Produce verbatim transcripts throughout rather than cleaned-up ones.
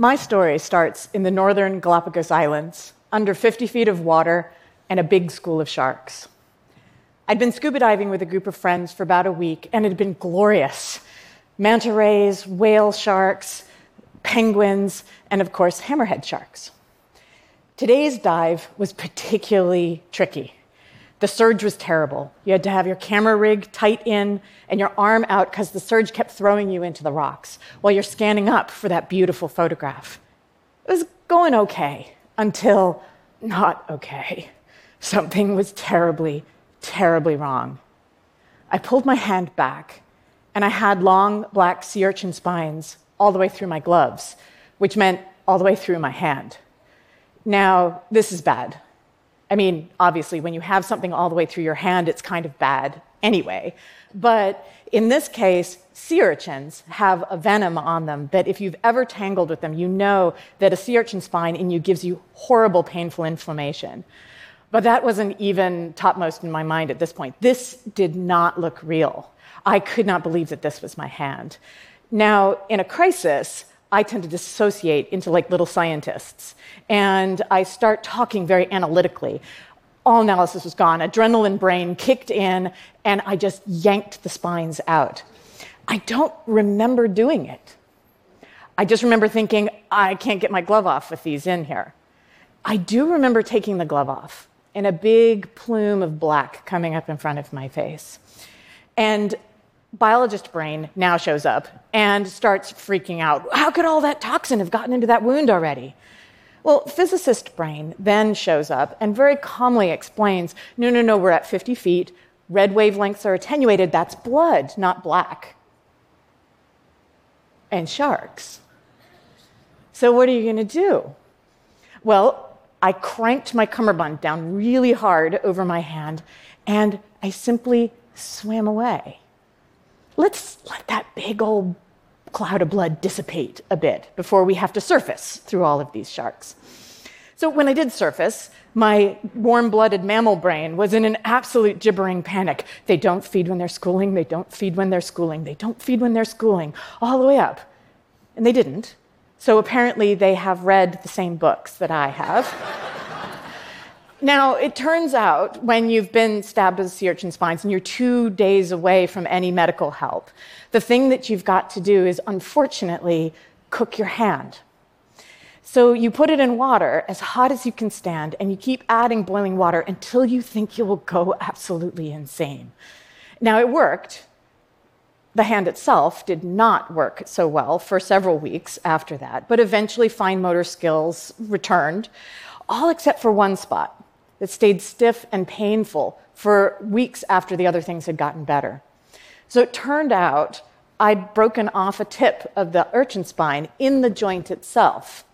My story starts in the northern Galapagos Islands, under fifty feet of water and a big school of sharks. I'd been scuba diving with a group of friends for about a week, and it had been glorious. Manta rays, whale sharks, penguins, and of course, hammerhead sharks. Today's dive was particularly tricky. The surge was terrible. You had to have your camera rig tight in and your arm out because the surge kept throwing you into the rocks while you're scanning up for that beautiful photograph. It was going okay until not okay. Something was terribly, terribly wrong. I pulled my hand back and I had long black sea urchin spines all the way through my gloves, which meant all the way through my hand. Now, this is bad. I mean, obviously, when you have something all the way through your hand, it's kind of bad anyway. But in this case, sea urchins have a venom on them that if you've ever tangled with them, you know that a sea urchin spine in you gives you horrible, painful inflammation. But that wasn't even topmost in my mind at this point. This did not look real. I could not believe that this was my hand. Now, in a crisis, I tend to dissociate into like little scientists, and I start talking very analytically. All analysis was gone. Adrenaline brain kicked in, and I just yanked the spines out. I don't remember doing it. I just remember thinking, I can't get my glove off with these in here. I do remember taking the glove off, and a big plume of black coming up in front of my face. And biologist brain now shows up and starts freaking out. How could all that toxin have gotten into that wound already? Well, physicist brain then shows up and very calmly explains, no, no, no, we're at fifty feet. Red wavelengths are attenuated. That's blood, not black. And sharks. So what are you going to do? Well, I cranked my cummerbund down really hard over my hand, and I simply swam away. Let's let that big old cloud of blood dissipate a bit before we have to surface through all of these sharks. So when I did surface, my warm-blooded mammal brain was in an absolute gibbering panic. They don't feed when they're schooling, they don't feed when they're schooling, they don't feed when they're schooling, all the way up. And they didn't. So apparently they have read the same books that I have. Now, it turns out when you've been stabbed with sea urchin spines and you're two days away from any medical help, the thing that you've got to do is, unfortunately, cook your hand. So you put it in water as hot as you can stand, and you keep adding boiling water until you think you will go absolutely insane. Now, it worked. The hand itself did not work so well for several weeks after that, but eventually fine motor skills returned, all except for one spot that stayed stiff and painful for weeks after the other things had gotten better. So it turned out I'd broken off a tip of the urchin spine in the joint itself,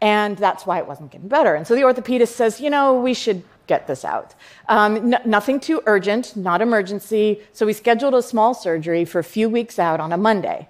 and that's why it wasn't getting better. And so the orthopedist says, you know, we should get this out. Um, n- nothing too urgent, not emergency, so we scheduled a small surgery for a few weeks out on a Monday.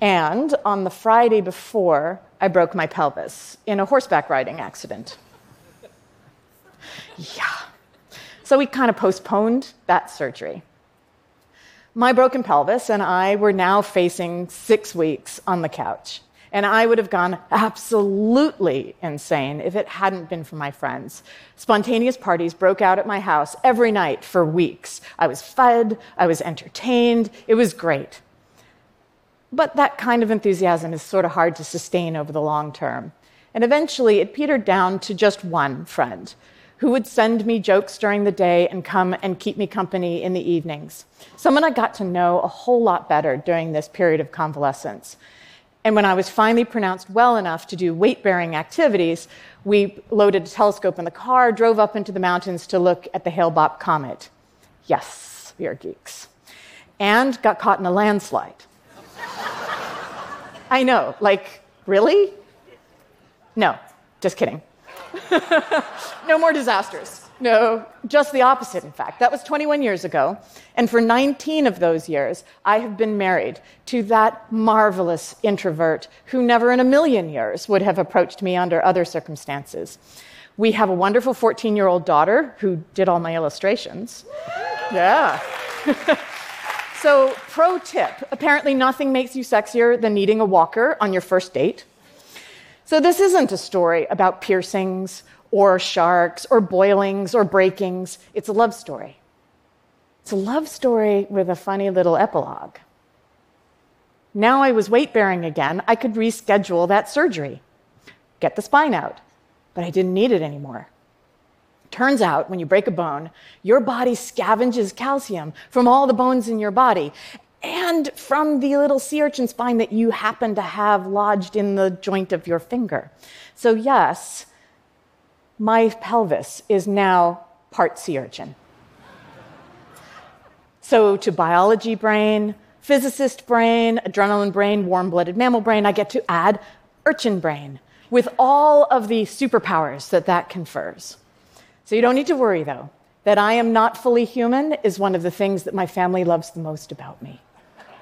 And on the Friday before, I broke my pelvis in a horseback riding accident. Yeah. So we kind of postponed that surgery. My broken pelvis and I were now facing six weeks on the couch. And I would have gone absolutely insane if it hadn't been for my friends. Spontaneous parties broke out at my house every night for weeks. I was fed, I was entertained, it was great. But that kind of enthusiasm is sort of hard to sustain over the long term. And eventually it petered down to just one friend who would send me jokes during the day and come and keep me company in the evenings. Someone I got to know a whole lot better during this period of convalescence. And when I was finally pronounced well enough to do weight-bearing activities, we loaded a telescope in the car, drove up into the mountains to look at the Hale-Bopp comet. Yes, we are geeks. And got caught in a landslide. I know, like, really? No, just kidding. No more disasters. No, just the opposite, in fact. That was twenty-one years ago, and for nineteen of those years, I have been married to that marvelous introvert who never in a million years would have approached me under other circumstances. We have a wonderful fourteen-year-old daughter who did all my illustrations. Yeah. So, pro tip, apparently nothing makes you sexier than needing a walker on your first date. So this isn't a story about piercings or sharks or boilings or breakings. It's a love story. It's a love story with a funny little epilogue. Now I was weight-bearing again. I could reschedule that surgery, get the spine out, but I didn't need it anymore. Turns out, when you break a bone, your body scavenges calcium from all the bones in your body and from the little sea urchin spine that you happen to have lodged in the joint of your finger. So yes, my pelvis is now part sea urchin. So to biology brain, physicist brain, adrenaline brain, warm-blooded mammal brain, I get to add urchin brain with all of the superpowers that that confers. So you don't need to worry, though. That I am not fully human is one of the things that my family loves the most about me.